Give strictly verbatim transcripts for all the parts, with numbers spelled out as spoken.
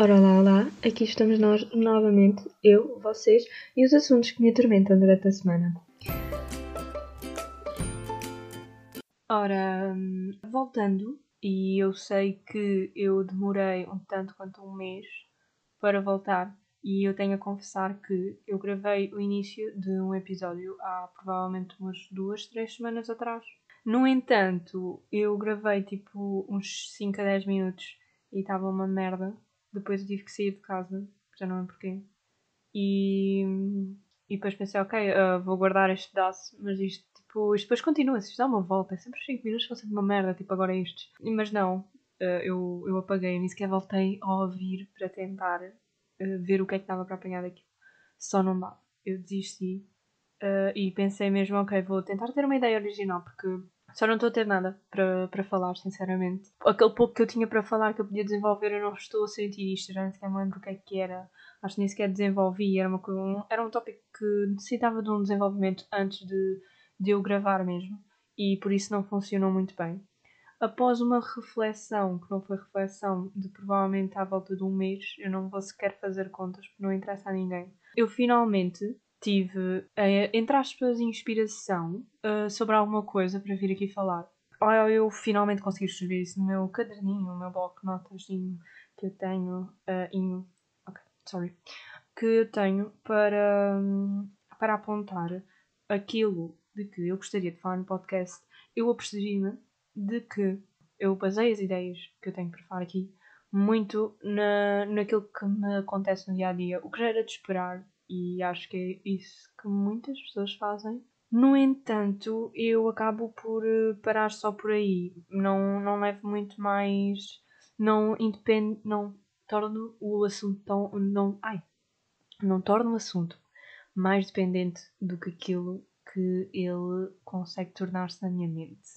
Ora, olá, olá, aqui estamos nós novamente, eu, vocês e os assuntos que me atormentam durante a semana. Ora, voltando, e eu sei que eu demorei um tanto quanto um mês para voltar, e eu tenho a confessar que eu gravei o início de um episódio há provavelmente umas duas, três semanas atrás. No entanto, eu gravei tipo uns cinco a dez minutos e estava uma merda. Depois eu tive que sair de casa, já não lembro porquê. E, e depois pensei, ok, uh, vou guardar este pedaço, mas isto, tipo, isto depois continua, se isto dá uma volta, é sempre cinco minutos, são sempre uma merda, tipo, agora é isto. Mas não, uh, eu, eu apaguei, nem sequer voltei a ouvir para tentar uh, ver o que é que estava para apanhar daqui. Só não dá, eu desisti uh, e pensei mesmo, ok, vou tentar ter uma ideia original, porque só não estou a ter nada para, para falar, sinceramente. Aquele pouco que eu tinha para falar, que eu podia desenvolver, eu não estou a sentir isto. Já nem sequer me lembro o que é que era. Acho que nem sequer desenvolvi. Era, uma, um, era um tópico que necessitava de um desenvolvimento antes de, de eu gravar mesmo. E por isso não funcionou muito bem. Após uma reflexão, que não foi reflexão, de provavelmente à volta de um mês, eu não vou sequer fazer contas, porque não interessa a ninguém. Eu finalmente tive, entre aspas, inspiração uh, sobre alguma coisa para vir aqui falar. Ou eu finalmente consegui escrever isso no meu caderninho, no meu bloco de notas que eu tenho, uh, in... okay, sorry. que eu tenho para, um, para apontar aquilo de que eu gostaria de falar no podcast. Eu apercebi-me de que eu basei as ideias que eu tenho para falar aqui muito na, naquilo que me acontece no dia-a-dia, o que já era de esperar. E acho que é isso que muitas pessoas fazem. No entanto, eu acabo por parar só por aí. Não, não levo muito mais... Não independe... Não torno o assunto tão... Não, ai! Não torno o assunto mais dependente do que aquilo que ele consegue tornar-se na minha mente.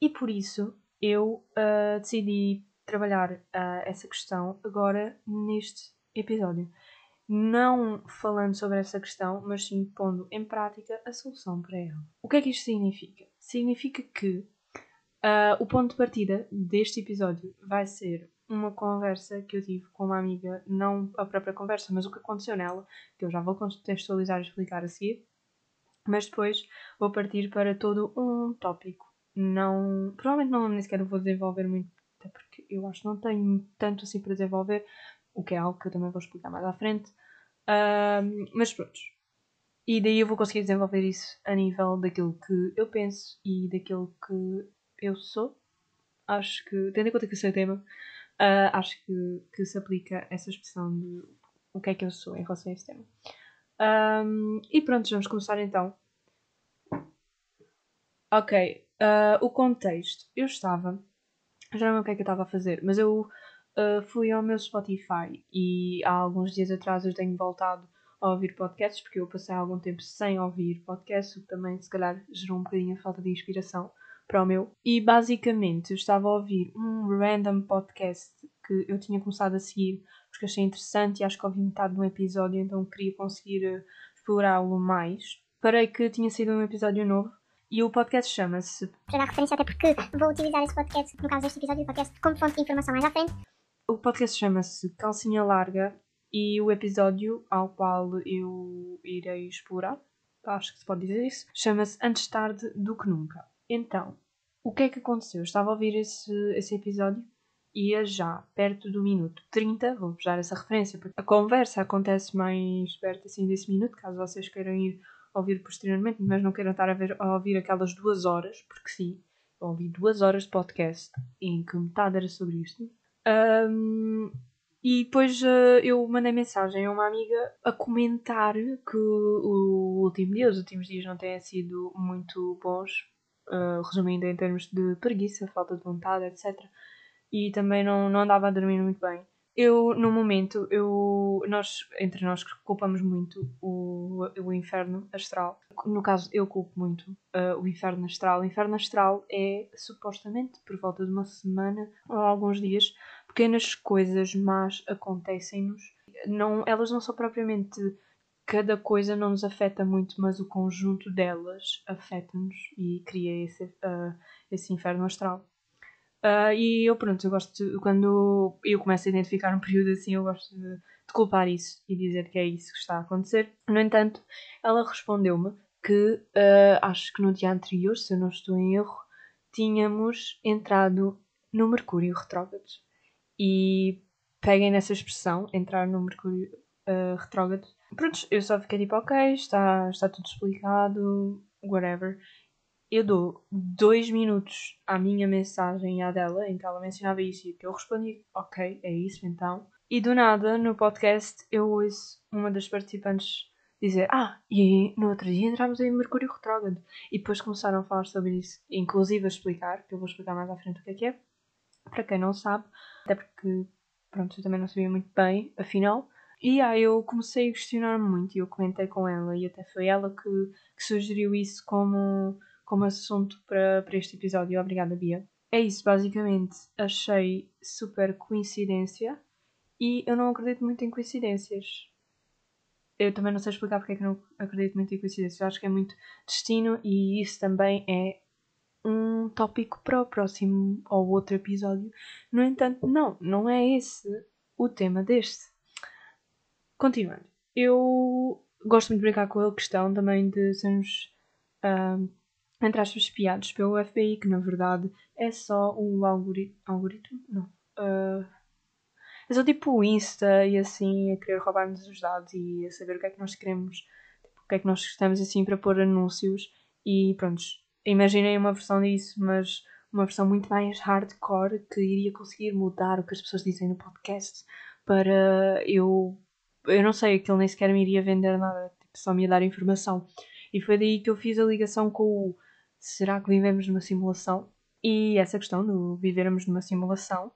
E por isso, eu uh, decidi trabalhar uh, essa questão agora neste episódio. Não falando sobre essa questão, mas sim pondo em prática a solução para ela. O que é que isto significa? Significa que uh, o ponto de partida deste episódio vai ser uma conversa que eu tive com uma amiga, não a própria conversa, mas o que aconteceu nela, que eu já vou contextualizar e explicar a seguir, mas depois vou partir para todo um tópico. Não, provavelmente não nem sequer vou desenvolver muito, até porque eu acho que não tenho tanto assim para desenvolver, o que é algo que eu também vou explicar mais à frente, um, mas pronto. E daí eu vou conseguir desenvolver isso a nível daquilo que eu penso e daquilo que eu sou. Acho que, tendo em conta que eu sei o tema, uh, acho que, que se aplica essa expressão de o que é que eu sou em relação a esse tema. Um, e pronto, vamos começar então. Ok, uh, o contexto. Eu estava, já não lembro o que é que eu estava a fazer, mas eu... Uh, fui ao meu Spotify e há alguns dias atrás eu tenho voltado a ouvir podcasts, porque eu passei algum tempo sem ouvir podcasts, o que também se calhar gerou um bocadinho a falta de inspiração para o meu. E basicamente eu estava a ouvir um random podcast que eu tinha começado a seguir porque achei interessante e acho que ouvi metade de um episódio, então queria conseguir explorá-lo mais. Parei que tinha sido um episódio novo. E o podcast chama-se... Para dar referência, até porque vou utilizar esse podcast, no caso deste episódio, o podcast como fonte de informação mais à frente. O podcast chama-se Calcinha Larga e o episódio ao qual eu irei explorar, acho que se pode dizer isso, chama-se Antes Tarde do Que Nunca. Então, o que é que aconteceu? Eu estava a ouvir esse, esse episódio e ia já perto do minuto trinta, vou-vos dar essa referência, porque a conversa acontece mais perto assim desse minuto, caso vocês queiram ir ouvir posteriormente, mas não queiram estar a, ver, a ouvir aquelas duas horas, porque sim, eu ouvi duas horas de podcast em que metade era sobre isto. Um, e depois uh, eu mandei mensagem a uma amiga a comentar que o último dia, os últimos dias não têm sido muito bons, uh, resumindo em termos de preguiça, falta de vontade, etcétera. E também não, não andava a dormir muito bem. Eu, no momento, eu, nós, entre nós culpamos muito o, o inferno astral. No caso, eu culpo muito uh, o inferno astral. O inferno astral é, supostamente, por volta de uma semana ou alguns dias, pequenas coisas más acontecem-nos. Não, elas não são propriamente... Cada coisa não nos afeta muito, mas o conjunto delas afeta-nos e cria esse, uh, esse inferno astral. Uh, e eu, pronto, eu gosto, de, quando eu começo a identificar um período assim, eu gosto de, de culpar isso e dizer que é isso que está a acontecer. No entanto, ela respondeu-me que, uh, acho que no dia anterior, se eu não estou em erro, tínhamos entrado no Mercúrio Retrógrado. E peguem nessa expressão, entrar no Mercúrio uh, Retrógrado. Pronto, eu só fiquei tipo, ok, está, está tudo explicado, whatever. Eu dou dois minutos à minha mensagem e à dela, em que ela mencionava isso e que eu respondi, ok, é isso então. E do nada, no podcast, eu ouço uma das participantes dizer, ah, e no outro dia entramos em Mercúrio Retrógrado. E depois começaram a falar sobre isso, inclusive a explicar, que eu vou explicar mais à frente o que é que é, para quem não sabe, até porque, pronto, eu também não sabia muito bem, afinal. E aí eu comecei a questionar muito e eu comentei com ela, e até foi ela que, que sugeriu isso como... como assunto para, para este episódio. Obrigada, Bia. É isso, basicamente. Achei super coincidência e eu não acredito muito em coincidências. Eu também não sei explicar porque é que eu não acredito muito em coincidências. Eu acho que é muito destino e isso também é um tópico para o próximo ou outro episódio. No entanto, não, não é esse o tema deste. Continuando. Eu gosto muito de brincar com a questão também de sermos... Um, entre aspas, espiados pelo F B I, que na verdade é só o algori- algoritmo, não, uh, é só tipo o Insta e assim, a querer roubar-nos os dados e a saber o que é que nós queremos, tipo, o que é que nós gostamos assim para pôr anúncios e pronto, imaginei uma versão disso, mas uma versão muito mais hardcore que iria conseguir mudar o que as pessoas dizem no podcast para eu, eu não sei, aquilo nem sequer me iria vender nada, tipo, só me ia dar informação. E foi daí que eu fiz a ligação com o será que vivemos numa simulação? E essa questão do vivermos numa simulação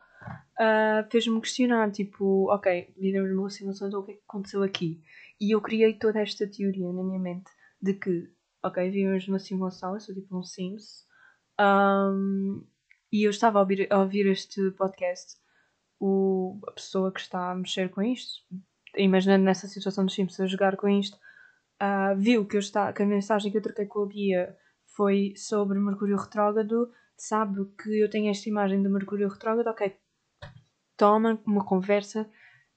uh, fez-me questionar, tipo, ok, vivemos numa simulação, então o que é que aconteceu aqui? E eu criei toda esta teoria na minha mente de que, ok, vivemos numa simulação, eu sou tipo um Sims, um, e eu estava a ouvir, a ouvir este podcast, o, a pessoa que está a mexer com isto, imaginando nessa situação dos Sims a jogar com isto, Uh, viu que, eu está, que a mensagem que eu troquei com a Bia foi sobre Mercúrio Retrógrado, sabe que eu tenho esta imagem de Mercúrio Retrógrado, ok, toma uma conversa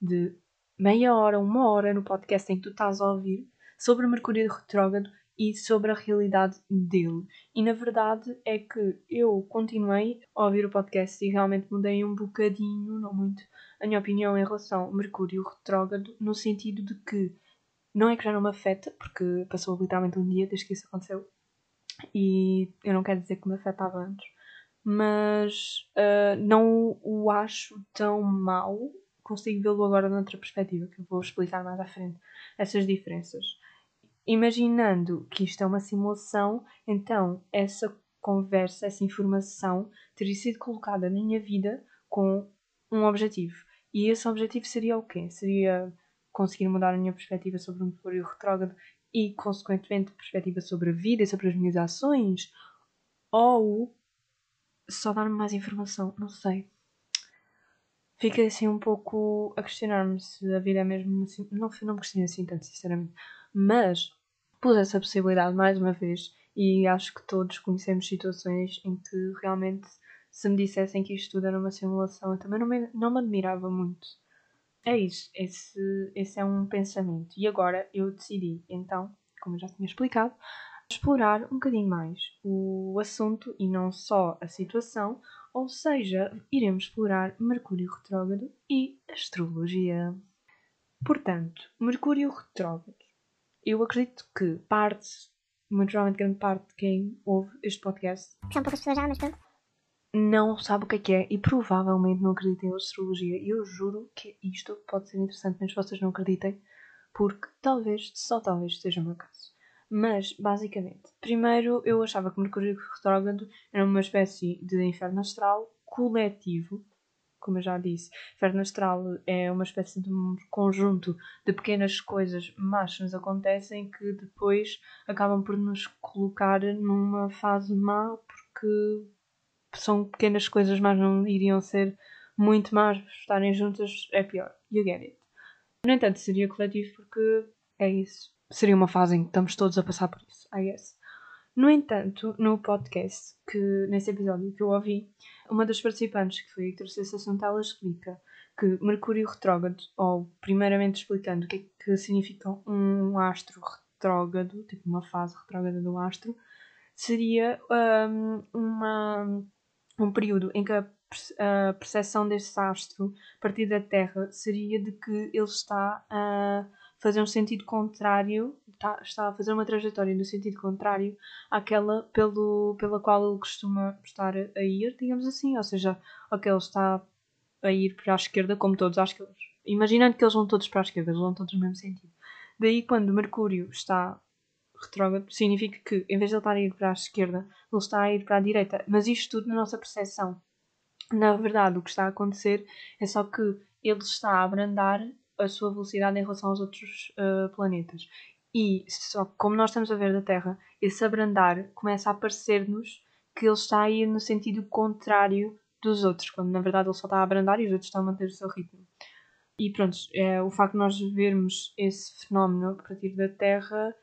de meia hora, uma hora no podcast em que tu estás a ouvir sobre Mercúrio Retrógrado e sobre a realidade dele. E na verdade é que eu continuei a ouvir o podcast e realmente mudei um bocadinho, não muito, a minha opinião em relação ao Mercúrio Retrógrado, no sentido de que não é que já não me afeta, porque passou literalmente um dia desde que isso aconteceu. E eu não quero dizer que me afetava antes. Mas uh, não o acho tão mau. Consigo vê-lo agora noutra perspectiva, que eu vou explicar mais à frente essas diferenças. Imaginando que isto é uma simulação, então essa conversa, essa informação, teria sido colocada na minha vida com um objetivo. E esse objetivo seria o quê? Seria... conseguir mudar a minha perspectiva sobre o Mercúrio Retrógrado e, consequentemente, perspectiva sobre a vida e sobre as minhas ações, ou só dar-me mais informação, não sei. Fiquei assim um pouco a questionar-me se a vida é mesmo assim. Não, não me questionei assim tanto, sinceramente. Mas pus essa possibilidade mais uma vez e acho que todos conhecemos situações em que realmente, se me dissessem que isto tudo era uma simulação, eu também não me, não me admirava muito. É isso, esse, esse é um pensamento. E agora eu decidi, então, como eu já tinha explicado, explorar um bocadinho mais o assunto e não só a situação, ou seja, iremos explorar Mercúrio Retrógrado e astrologia. Portanto, Mercúrio Retrógrado. Eu acredito que parte, muito provavelmente grande parte de quem ouve este podcast... São poucas pessoas já, mas pronto. Não sabe o que é que é e provavelmente não acredita em astrologia. Eu juro que isto pode ser interessante, mas vocês não acreditem, porque talvez, só talvez, seja o meu caso. Mas, basicamente, primeiro eu achava que Mercúrio Retrógrado era uma espécie de inferno astral coletivo, como eu já disse. Inferno astral é uma espécie de um conjunto de pequenas coisas más que nos acontecem que depois acabam por nos colocar numa fase má, porque... são pequenas coisas, mas não iriam ser muito más, estarem juntas é pior. You get it. No entanto, seria coletivo porque é isso. Seria uma fase em que estamos todos a passar por isso, I guess. No entanto, no podcast, que, nesse episódio que eu ouvi, uma das participantes, que foi a que trouxe esse assunto, ela explica que Mercúrio Retrógado, ou primeiramente explicando o que é que significa um astro retrógrado, tipo uma fase retrógrada do astro, seria um, uma, um período em que a, a percepção desse astro, a partir da Terra, seria de que ele está a fazer um sentido contrário, está, está a fazer uma trajetória no sentido contrário àquela pelo, pela qual ele costuma estar a ir, digamos assim, ou seja, aquele está a ir para a esquerda, como todos à esquerda. Imaginando que eles vão todos para a esquerda, eles vão todos no mesmo sentido. Daí, quando Mercúrio está retrógrado, significa que, em vez de ele estar a ir para a esquerda, ele está a ir para a direita. Mas isto tudo na nossa percepção. Na verdade, o que está a acontecer é só que ele está a abrandar a sua velocidade em relação aos outros uh, planetas. E, só como nós estamos a ver da Terra, esse abrandar começa a parecer-nos que ele está a ir no sentido contrário dos outros, quando na verdade ele só está a abrandar e os outros estão a manter o seu ritmo. E pronto, é, o facto de nós vermos esse fenómeno a partir da Terra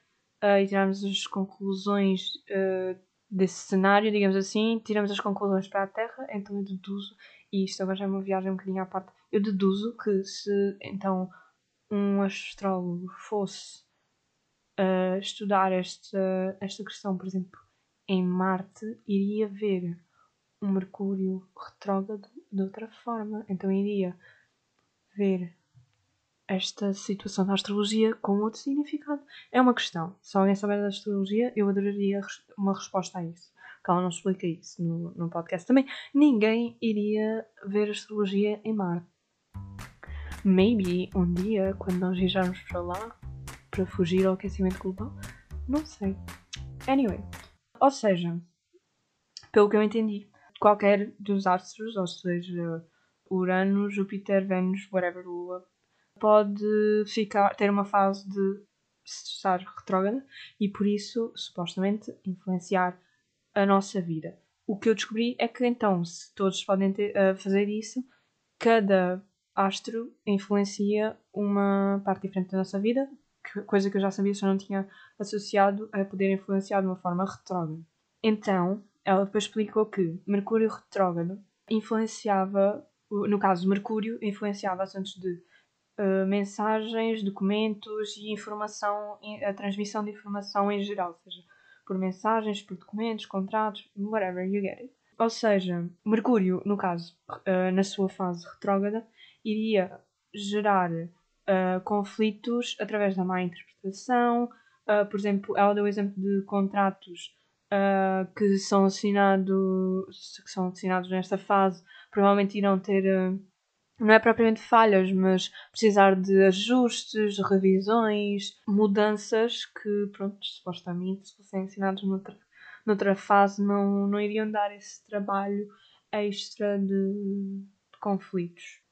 uh, e tirarmos as conclusões uh, desse cenário, digamos assim, tiramos as conclusões para a Terra, então eu deduzo, e isto agora já é uma viagem um bocadinho à parte, eu deduzo que se então um astrólogo fosse uh, estudar esta, esta questão, por exemplo, em Marte, iria ver um Mercúrio retrógrado de outra forma. Então iria ver esta situação da astrologia com outro significado. É uma questão. Se alguém souber da astrologia, eu adoraria uma resposta a isso. Porque ela não explica isso no, no podcast também. Ninguém iria ver astrologia em Marte. Maybe um dia, quando nós viajarmos para lá, para fugir ao aquecimento global, não sei. Anyway, ou seja, pelo que eu entendi, qualquer dos astros, ou seja, Urano, Júpiter, Vênus, whatever, Lua, pode ficar, ter uma fase de estar retrógrada e, por isso, supostamente, influenciar a nossa vida. O que eu descobri é que, então, se todos podem ter, uh, fazer isso, cada astro influencia uma parte diferente da nossa vida, que, coisa que eu já sabia, só não tinha associado a poder influenciar de uma forma retrógrada. Então, ela depois explicou que Mercúrio retrógrado influenciava, no caso Mercúrio, influenciava assuntos de uh, mensagens, documentos e informação, a transmissão de informação em geral, ou seja, por mensagens, por documentos, contratos, whatever, you get it. Ou seja, Mercúrio, no caso, uh, na sua fase retrógrada, iria gerar uh, conflitos através da má interpretação, uh, por exemplo, ela deu o exemplo de contratos Uh, que, são assinados, que são assinados nesta fase, provavelmente irão ter, uh, não é propriamente falhas, mas precisar de ajustes, revisões, mudanças que, pronto, supostamente, se fossem assinados noutra, noutra fase, não, não iriam dar esse trabalho extra de, de conflitos.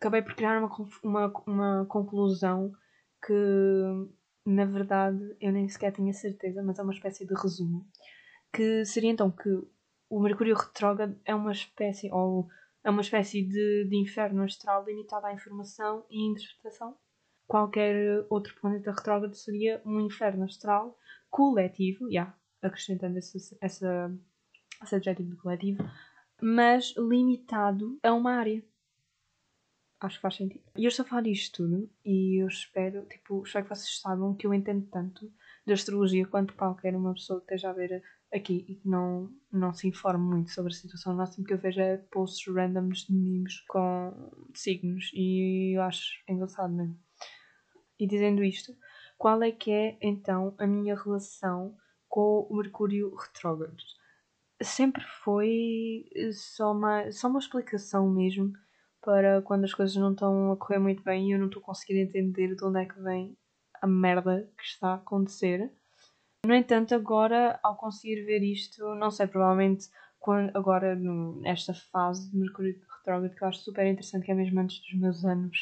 Acabei por criar uma, uma, uma conclusão que, na verdade, eu nem sequer tinha certeza, mas é uma espécie de resumo. Que seria então que o Mercúrio retrógrado é uma espécie, ou é uma espécie de, de inferno astral limitado à informação e interpretação. Qualquer outro planeta retrógrado seria um inferno astral coletivo, yeah, acrescentando esse, essa, esse adjetivo de coletivo, mas limitado a uma área. Acho que faz sentido. E eu estou a falar disto tudo e eu espero, tipo, espero que vocês saibam que eu entendo tanto de astrologia quanto qualquer uma pessoa que esteja a ver aqui e que não, não se informe muito sobre a situação. O máximo que eu vejo é posts randoms de memes com signos e eu acho engraçado mesmo. E dizendo isto, qual é que é então a minha relação com o Mercúrio retrógrado? Sempre foi só uma, só uma explicação mesmo para quando as coisas não estão a correr muito bem e eu não estou conseguindo entender de onde é que vem a merda que está a acontecer. No entanto, agora, ao conseguir ver isto, não sei, provavelmente quando, agora, nesta fase de Mercúrio retrógrado, que eu acho super interessante, que é mesmo antes dos meus anos,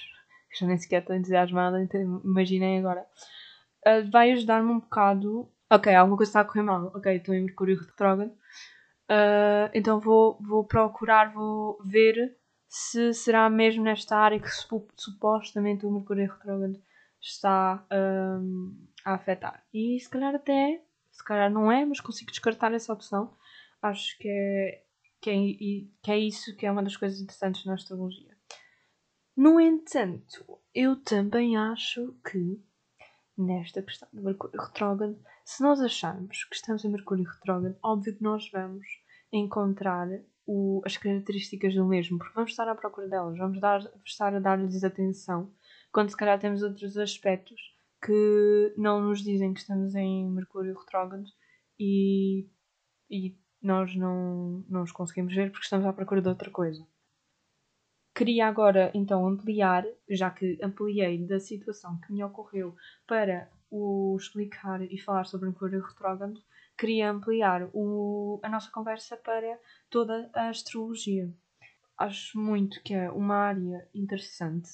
que já nem sequer estou entusiasmada, então imaginem agora, uh, vai ajudar-me um bocado. Ok, alguma coisa está a correr mal, ok, estou em Mercúrio retrógrado, uh, então vou, vou procurar, vou ver se será mesmo nesta área que supostamente o Mercúrio retrógrado está um, a afetar. E se calhar até, se se calhar não é, mas consigo descartar essa opção. Acho que é, que é, que é isso que é uma das coisas interessantes na astrologia. No entanto, eu também acho que, nesta questão do Mercúrio Retrógrado, se nós acharmos que estamos em Mercúrio Retrógrado, óbvio que nós vamos encontrar o, as características do mesmo, porque vamos estar à procura delas, vamos dar, estar a dar-lhes atenção, quando se calhar temos outros aspectos que não nos dizem que estamos em Mercúrio Retrógrado e, e nós não, não os conseguimos ver porque estamos à procura de outra coisa. Queria agora, então, ampliar, já que ampliei da situação que me ocorreu para o explicar e falar sobre Mercúrio Retrógrado, queria ampliar o, a nossa conversa para toda a astrologia. Acho muito que é uma área interessante,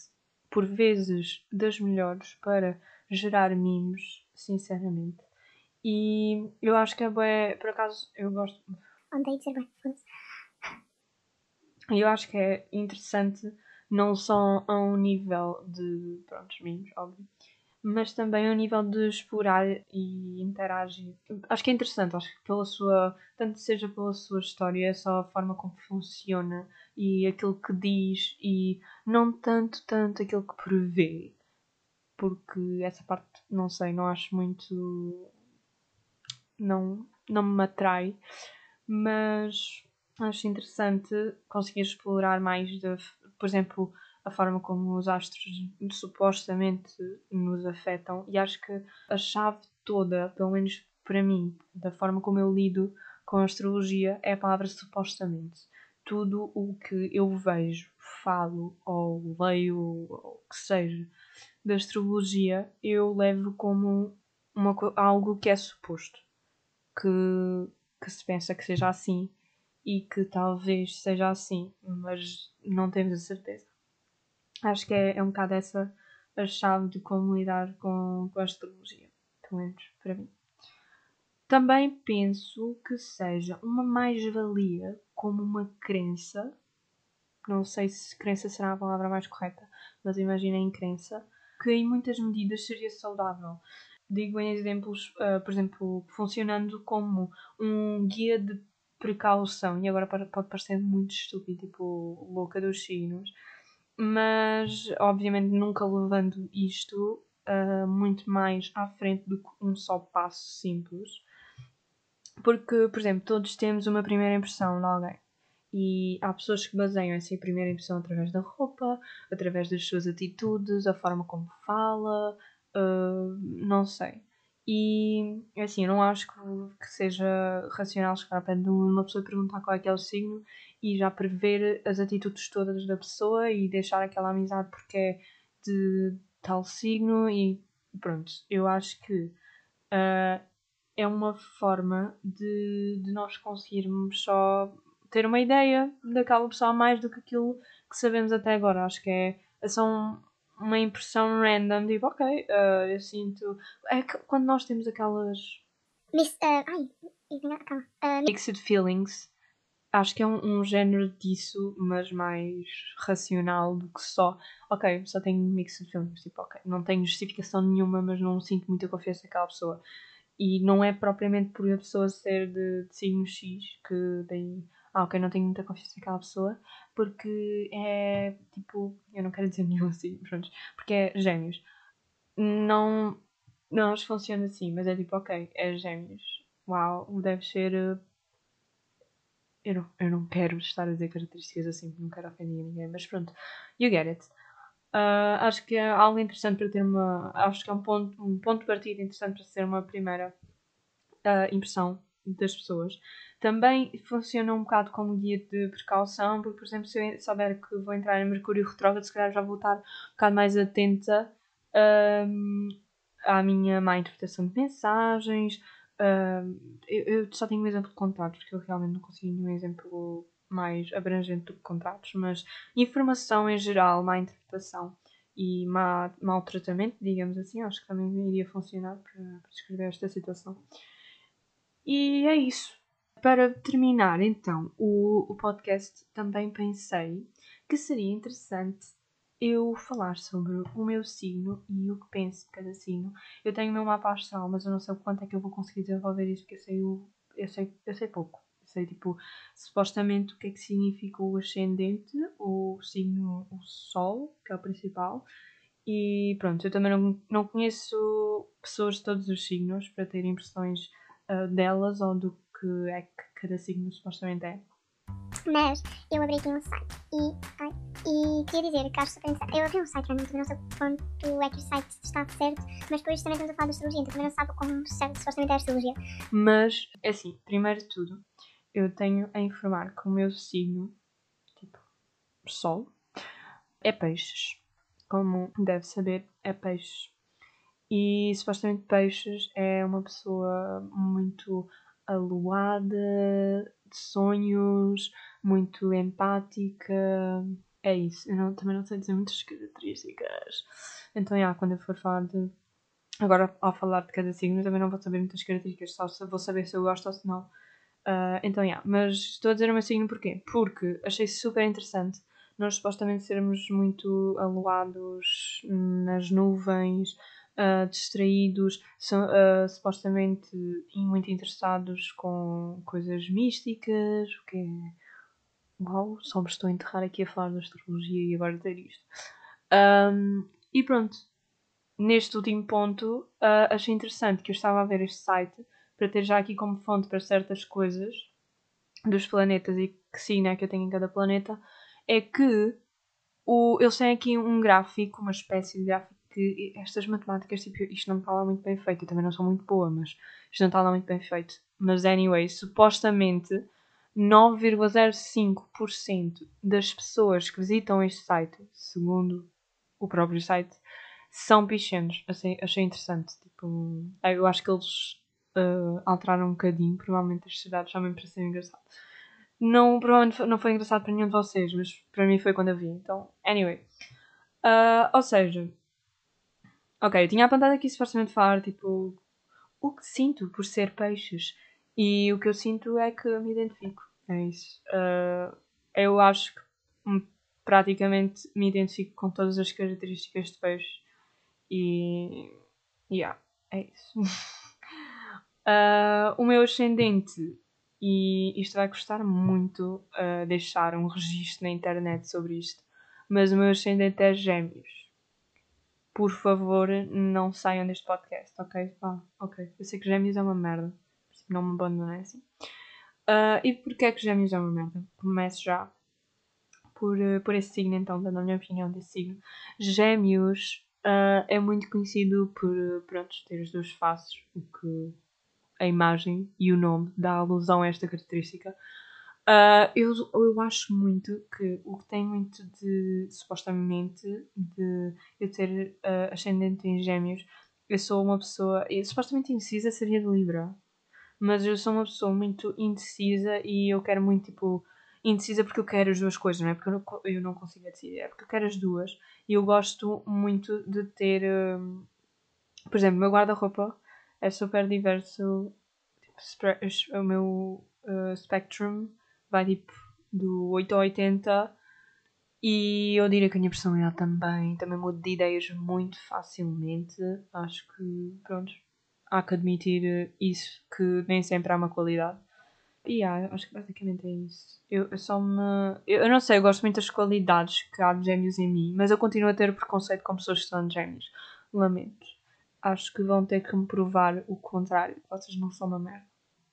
por vezes das melhores, para gerar memes, sinceramente. E eu acho que é bem, por acaso, eu gosto... Andei de ser bem, eu acho que é interessante, não só a um nível de, pronto, memes, óbvio, mas também a um nível de explorar e interagir. Acho que é interessante, acho que pela sua, tanto seja pela sua história, só a forma como funciona e aquilo que diz e não tanto, tanto aquilo que prevê, porque essa parte, não sei, não acho muito, não, não me atrai, mas... Acho interessante conseguir explorar mais, de, por exemplo, a forma como os astros supostamente nos afetam. E acho que a chave toda, pelo menos para mim, da forma como eu lido com a astrologia, é a palavra supostamente. Tudo o que eu vejo, falo ou leio, ou o que seja, da astrologia, eu levo como uma, algo que é suposto. Que, que se pensa que seja assim. E que talvez seja assim, mas não temos a certeza. Acho que é, é um bocado essa a chave de como lidar com, com a astrologia, pelo menos para mim. Também penso que seja uma mais-valia como uma crença, não sei se crença será a palavra mais correta, mas imaginem crença, que em muitas medidas seria saudável. Digo em exemplos, uh, por exemplo, funcionando como um guia de precaução, e agora pode parecer muito estúpido, tipo louca dos signos, mas obviamente nunca levando isto uh, muito mais à frente do que um só passo simples, porque, por exemplo, todos temos uma primeira impressão de alguém e há pessoas que baseiam essa primeira impressão através da roupa, através das suas atitudes, a forma como fala, uh, não sei. E, assim, eu não acho que seja racional chegar ao pé de uma pessoa perguntar qual é que é o signo e já prever as atitudes todas da pessoa e deixar aquela amizade porque é de tal signo e pronto. Eu acho que uh, é uma forma de, de nós conseguirmos só ter uma ideia daquela pessoa mais do que aquilo que sabemos até agora. Acho que é... são uma impressão random, tipo, ok, uh, eu sinto... É que quando nós temos aquelas... Miss, uh, ai, calma. Uh, mixed feelings, acho que é um, um género disso, mas mais racional do que só... Ok, só tenho mixed feelings, tipo, ok, não tenho justificação nenhuma, mas não sinto muita confiança naquela pessoa. E não é propriamente por a pessoa ser de, de signo X que daí... Ah, ok, não tenho muita confiança naquela pessoa, porque é, tipo, eu não quero dizer nenhum assim, pronto, porque é gêmeos. Não, não funciona assim, mas é tipo, ok, é gêmeos. Uau, deve ser... Eu não, eu não quero estar a dizer características assim, porque não quero ofender ninguém, mas pronto, you get it. Uh, acho que é algo interessante para ter uma... Acho que é um ponto, um ponto de partida interessante para ser uma primeira uh, impressão das pessoas. Também funciona um bocado como guia de precaução, porque, por exemplo, se eu souber que vou entrar em Mercúrio Retrógrado, se calhar já vou estar um bocado mais atenta um, à minha má interpretação de mensagens. Um, eu, eu só tenho um exemplo de contratos, porque eu realmente não consigo nenhum exemplo mais abrangente do que contratos, mas informação em geral, má interpretação e má, mau tratamento, digamos assim, acho que também iria funcionar para, para descrever esta situação. E é isso. Para terminar, então, o, o podcast, também pensei que seria interessante eu falar sobre o meu signo e o que penso de cada signo. Eu tenho o meu mapa astral, mas eu não sei quanto é que eu vou conseguir desenvolver isso, porque eu sei, o, eu sei, eu sei pouco. Eu sei, tipo, supostamente o que é que significa o ascendente, o signo, o sol, que é o principal. E pronto, eu também não, não conheço pessoas de todos os signos para ter impressões uh, delas ou do que é que cada signo supostamente é. Mas eu abri aqui um site e, ai, e queria dizer que acho super interessante. Eu abri um site, realmente, não sei quanto é que o site está certo, mas depois também estamos a falar de astrologia, então também não sabe como certo supostamente é a astrologia. Mas, assim, primeiro de tudo, eu tenho a informar que o meu signo, tipo, sol, é peixes. Como deve saber, é peixes. E supostamente peixes é uma pessoa muito aluada, de sonhos, muito empática, é isso. Eu não, também não sei dizer muitas características. Então, já, quando eu for falar de... Agora, ao falar de cada signo, também não vou saber muitas características, só vou saber se eu gosto ou se não. Uh, então, já, mas estou a dizer o meu signo porquê? Porque achei super interessante nós supostamente sermos muito aluados nas nuvens, Uh, distraídos, são, uh, supostamente muito interessados com coisas místicas, o que é... Uau, só me estou a enterrar aqui a falar da astrologia e agora dizer isto. Um, e pronto, neste último ponto, uh, achei interessante que eu estava a ver este site para ter já aqui como fonte para certas coisas dos planetas e que signo é que eu tenho em cada planeta, é que o, eles têm aqui um gráfico, uma espécie de gráfico. Que estas matemáticas, tipo, isto não está lá muito bem feito. Eu também não sou muito boa, mas isto não está lá muito bem feito. Mas, anyway, supostamente nove vírgula zero cinco por cento das pessoas que visitam este site, segundo o próprio site, são pichenos. Achei, achei interessante. Tipo, eu acho que eles uh, alteraram um bocadinho, provavelmente, as cidades, já me pareceu engraçado. Não, provavelmente não foi engraçado para nenhum de vocês, mas para mim foi quando eu vi. Então, anyway. Uh, ou seja... Ok, eu tinha apontado aqui supostamente falar, tipo, o que sinto por ser peixes. E o que eu sinto é que me identifico. É isso. Uh, eu acho que praticamente me identifico com todas as características de peixe. E... Yeah, é isso. uh, o meu ascendente, e isto vai custar muito uh, deixar um registro na internet sobre isto, mas o meu ascendente é gêmeos. Por favor, não saiam deste podcast, ok? Ah, ok. Eu sei que gêmeos é uma merda. Não me abandonem assim. Uh, e porquê é que gêmeos é uma merda? Começo já por, uh, por esse signo, então, dando a minha opinião desse signo. Gêmeos uh, é muito conhecido por, pronto, ter as duas faces, o que a imagem e o nome dá alusão a esta característica. Uh, eu, eu acho muito que o que tem muito de, supostamente, de eu ter uh, ascendente em gêmeos, eu sou uma pessoa, eu, supostamente indecisa seria de Libra, mas eu sou uma pessoa muito indecisa e eu quero muito, tipo, indecisa porque eu quero as duas coisas, não é porque eu não, eu não consigo decidir, é porque eu quero as duas, e eu gosto muito de ter, um, por exemplo, o meu guarda-roupa é super diverso, tipo, o meu uh, spectrum vai tipo do oito a oitenta e eu diria que a minha personalidade também, também mudo de ideias muito facilmente. Acho que, pronto, há que admitir isso, que nem sempre há uma qualidade. E yeah, acho que basicamente é isso. Eu, eu só me... Eu, eu não sei, eu gosto muito das qualidades que há de gêmeos em mim, mas eu continuo a ter preconceito com pessoas que são de gêmeos. Lamento. Acho que vão ter que me provar o contrário. Vocês não são uma merda.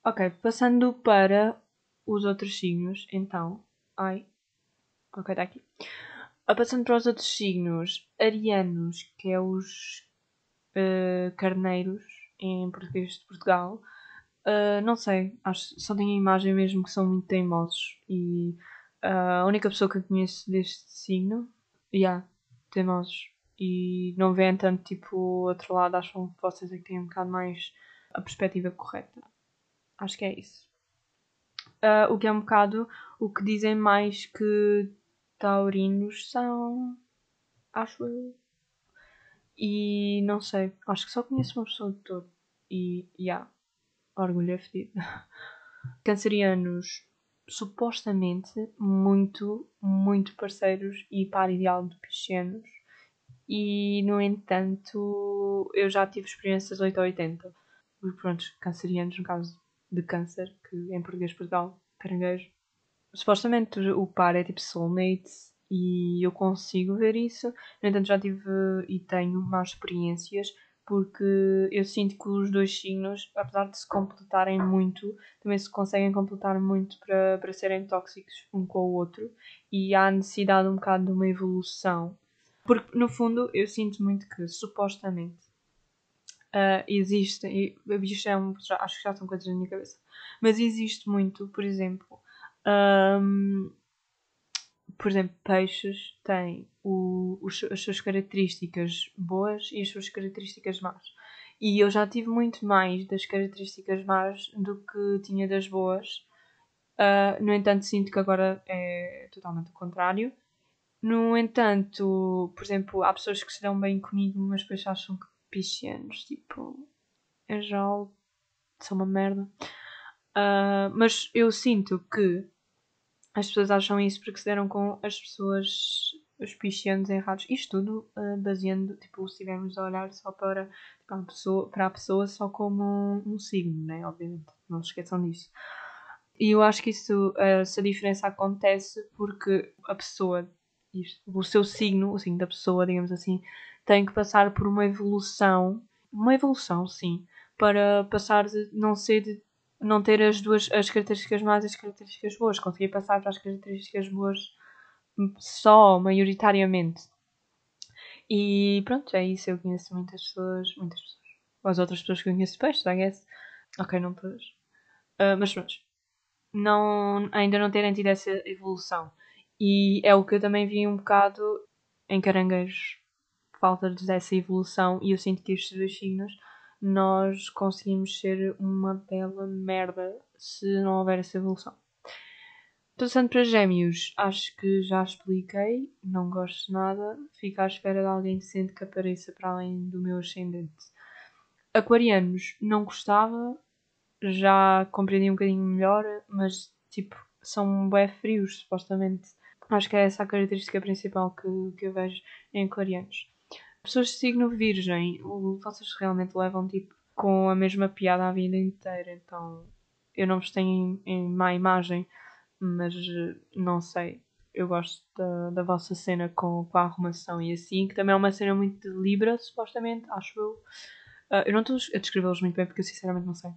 Ok, passando para... os outros signos, então... Ai... Ok, está aqui. Passando para os outros signos, arianos, que é os uh, carneiros, em português de Portugal. Uh, não sei, acho, só tenho a imagem mesmo que são muito teimosos. E uh, a única pessoa que eu conheço deste signo... Já, yeah, teimosos. E não veem tanto, tipo, o outro lado. Acham que vocês é que têm um bocado mais a perspectiva correta. Acho que é isso. Uh, o que é um bocado o que dizem mais que taurinos são, acho eu. E não sei, acho que só conheço uma pessoa de todo. E, já, yeah, orgulho é fedido. Cancerianos, supostamente muito, muito parceiros e par ideal de piscianos. E, no entanto, eu já tive experiências oito a oitenta. Os prontos cancerianos, no caso de câncer, que em português Portugal, caranguejo. Supostamente o par é tipo soulmate e eu consigo ver isso. No entanto, já tive e tenho más experiências porque eu sinto que os dois signos, apesar de se completarem muito, também se conseguem completar muito para, para serem tóxicos um com o outro. E há necessidade um bocado de uma evolução. Porque, no fundo, eu sinto muito que, supostamente, uh, existe, e, isto é um, já, acho que já estão coisas na minha cabeça, mas existe muito, por exemplo, um, por exemplo, peixes têm o, os, as suas características boas e as suas características más. E eu já tive muito mais das características más do que tinha das boas. Uh, no entanto, sinto que agora é totalmente o contrário. No entanto, por exemplo, há pessoas que se dão bem comigo, mas depois acham que piscianos, tipo, eu já sou uma merda. Uh, mas eu sinto que as pessoas acham isso porque se deram com as pessoas, os piscianos errados. Isto tudo uh, baseando, tipo, se estivermos a olhar só para, tipo, a pessoa, para a pessoa só como um signo, né? Obviamente, não se esqueçam disso. E eu acho que isso, uh, essa diferença acontece porque a pessoa... o seu signo, o signo da pessoa, digamos assim, tem que passar por uma evolução, uma evolução, sim, para passar de não ser, não ter as duas, as características más e as características boas, conseguir passar para as características boas só, maioritariamente. E pronto, é isso, eu conheço muitas pessoas, muitas pessoas, ou as outras pessoas que eu conheço peixes, I guess. Ok, não todas. Uh, mas pronto, não, ainda não terem tido essa evolução. E é o que eu também vi um bocado em caranguejos, falta dessa evolução, e eu sinto que estes dois signos nós conseguimos ser uma bela merda se não houver essa evolução. Passando para gêmeos, acho que já expliquei, não gosto de nada, fico à espera de alguém que sente que apareça para além do meu ascendente. Aquarianos, não gostava, já compreendi um bocadinho melhor, mas tipo, são bué frios, supostamente. Acho que é essa a característica principal que, que eu vejo em aquarianos. Pessoas de signo virgem, vocês realmente levam tipo com a mesma piada a vida inteira, então eu não vos tenho em, em má imagem, mas não sei, eu gosto da, da vossa cena com, com a arrumação e assim, que também é uma cena muito de Libra, supostamente, acho eu. Uh, eu não estou a descrevê-los muito bem porque eu sinceramente não sei.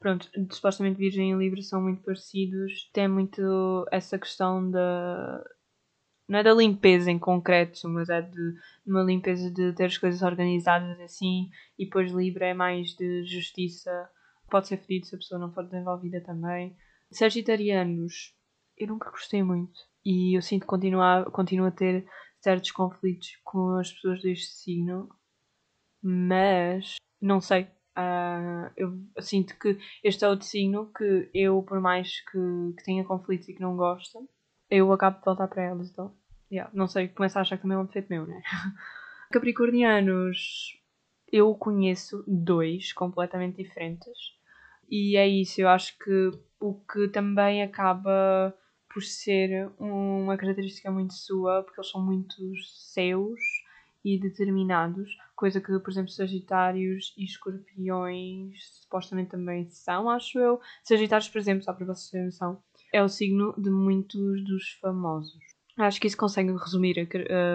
Pronto, supostamente virgem e Libra são muito parecidos, tem muito essa questão da... não é da limpeza em concreto, mas é de uma limpeza de ter as coisas organizadas assim, e depois Libra é mais de justiça, pode ser fedido se a pessoa não for desenvolvida também. Sagitarianos, eu nunca gostei muito, e eu sinto que continuo, continuo a ter certos conflitos com as pessoas deste signo, mas não sei. Uh, eu sinto que este é outro signo que eu, por mais que, que tenha conflitos e que não gosto, eu acabo de voltar para elas, então, yeah, não sei, começo a achar que também é um defeito meu, né? Capricornianos, eu conheço dois completamente diferentes, e é isso, eu acho que o que também acaba por ser uma característica muito sua, porque eles são muito seus e determinados, coisa que, por exemplo, sagitários e escorpiões supostamente também são, acho eu. Sagitários, por exemplo, só para vocês terem noção, é o signo de muitos dos famosos. Acho que isso consegue resumir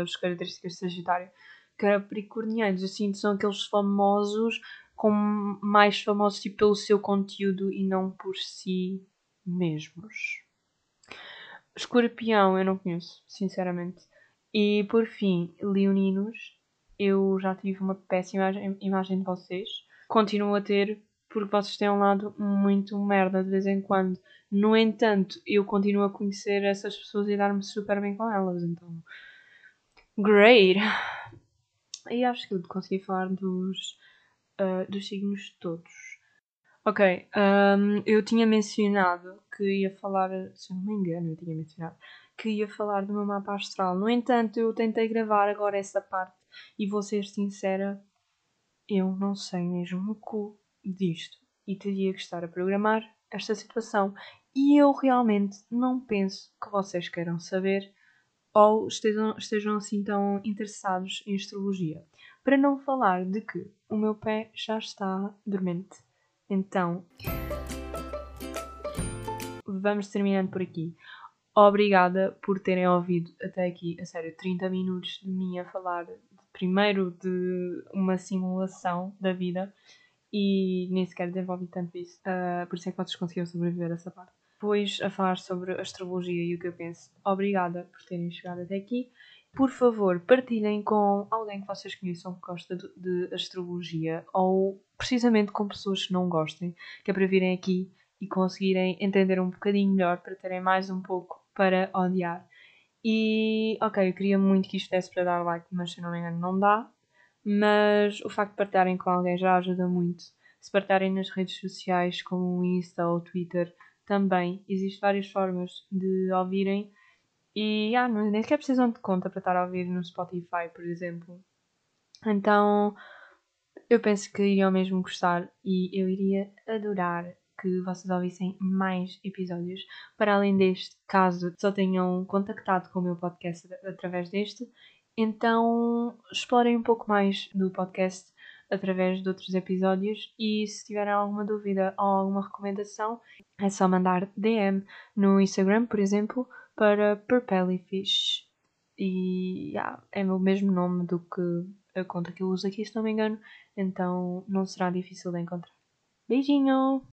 as características de Sagitário. Capricornianos, eu sinto, são aqueles famosos, com mais famosos tipo, pelo seu conteúdo e não por si mesmos. Escorpião, eu não conheço, sinceramente. E, por fim, leoninos, eu já tive uma péssima imagem de vocês. Continuo a ter, porque vocês têm um lado muito merda de vez em quando. No entanto, eu continuo a conhecer essas pessoas e dar-me super bem com elas, então... Great! E acho que consegui falar dos, uh, dos signos todos. Ok, um, eu tinha mencionado que ia falar... Se eu não me engano, eu tinha mencionado... que ia falar do meu mapa astral. No entanto, eu tentei gravar agora essa parte e vou ser sincera, eu não sei mesmo o cu disto e teria que estar a programar esta situação E eu realmente não penso que vocês queiram saber ou estejam, estejam assim tão interessados em astrologia. Para não falar de que o meu pé já está dormente. Então, vamos terminando por aqui. Obrigada por terem ouvido até aqui, a sério, trinta minutos de mim a falar primeiro de uma simulação da vida e nem sequer desenvolvi tanto isso, uh, por isso é que vocês conseguiram sobreviver a essa parte. Depois a falar sobre astrologia e o que eu penso. Obrigada por terem chegado até aqui. Por favor, partilhem com alguém que vocês conheçam que gosta de astrologia ou precisamente com pessoas que não gostem, que é para virem aqui e conseguirem entender um bocadinho melhor, para terem mais um pouco para odiar. E, ok, eu queria muito que isto desse para dar like, mas se não me engano não dá. Mas o facto de partilharem com alguém já ajuda muito. Se partilharem nas redes sociais, como o Insta ou o Twitter, também. Existem várias formas de ouvirem. E, ah, nem sequer precisam de conta para estar a ouvir no Spotify, por exemplo. Então, eu penso que iriam mesmo gostar e eu iria adorar que vocês ouvissem mais episódios. Para além deste, caso só tenham contactado com o meu podcast através deste, então explorem um pouco mais do podcast através de outros episódios e se tiverem alguma dúvida ou alguma recomendação, é só mandar D M no Instagram, por exemplo, para PerpeliFish. E yeah, é o mesmo nome do que a conta que eu uso aqui, se não me engano, então não será difícil de encontrar. Beijinho!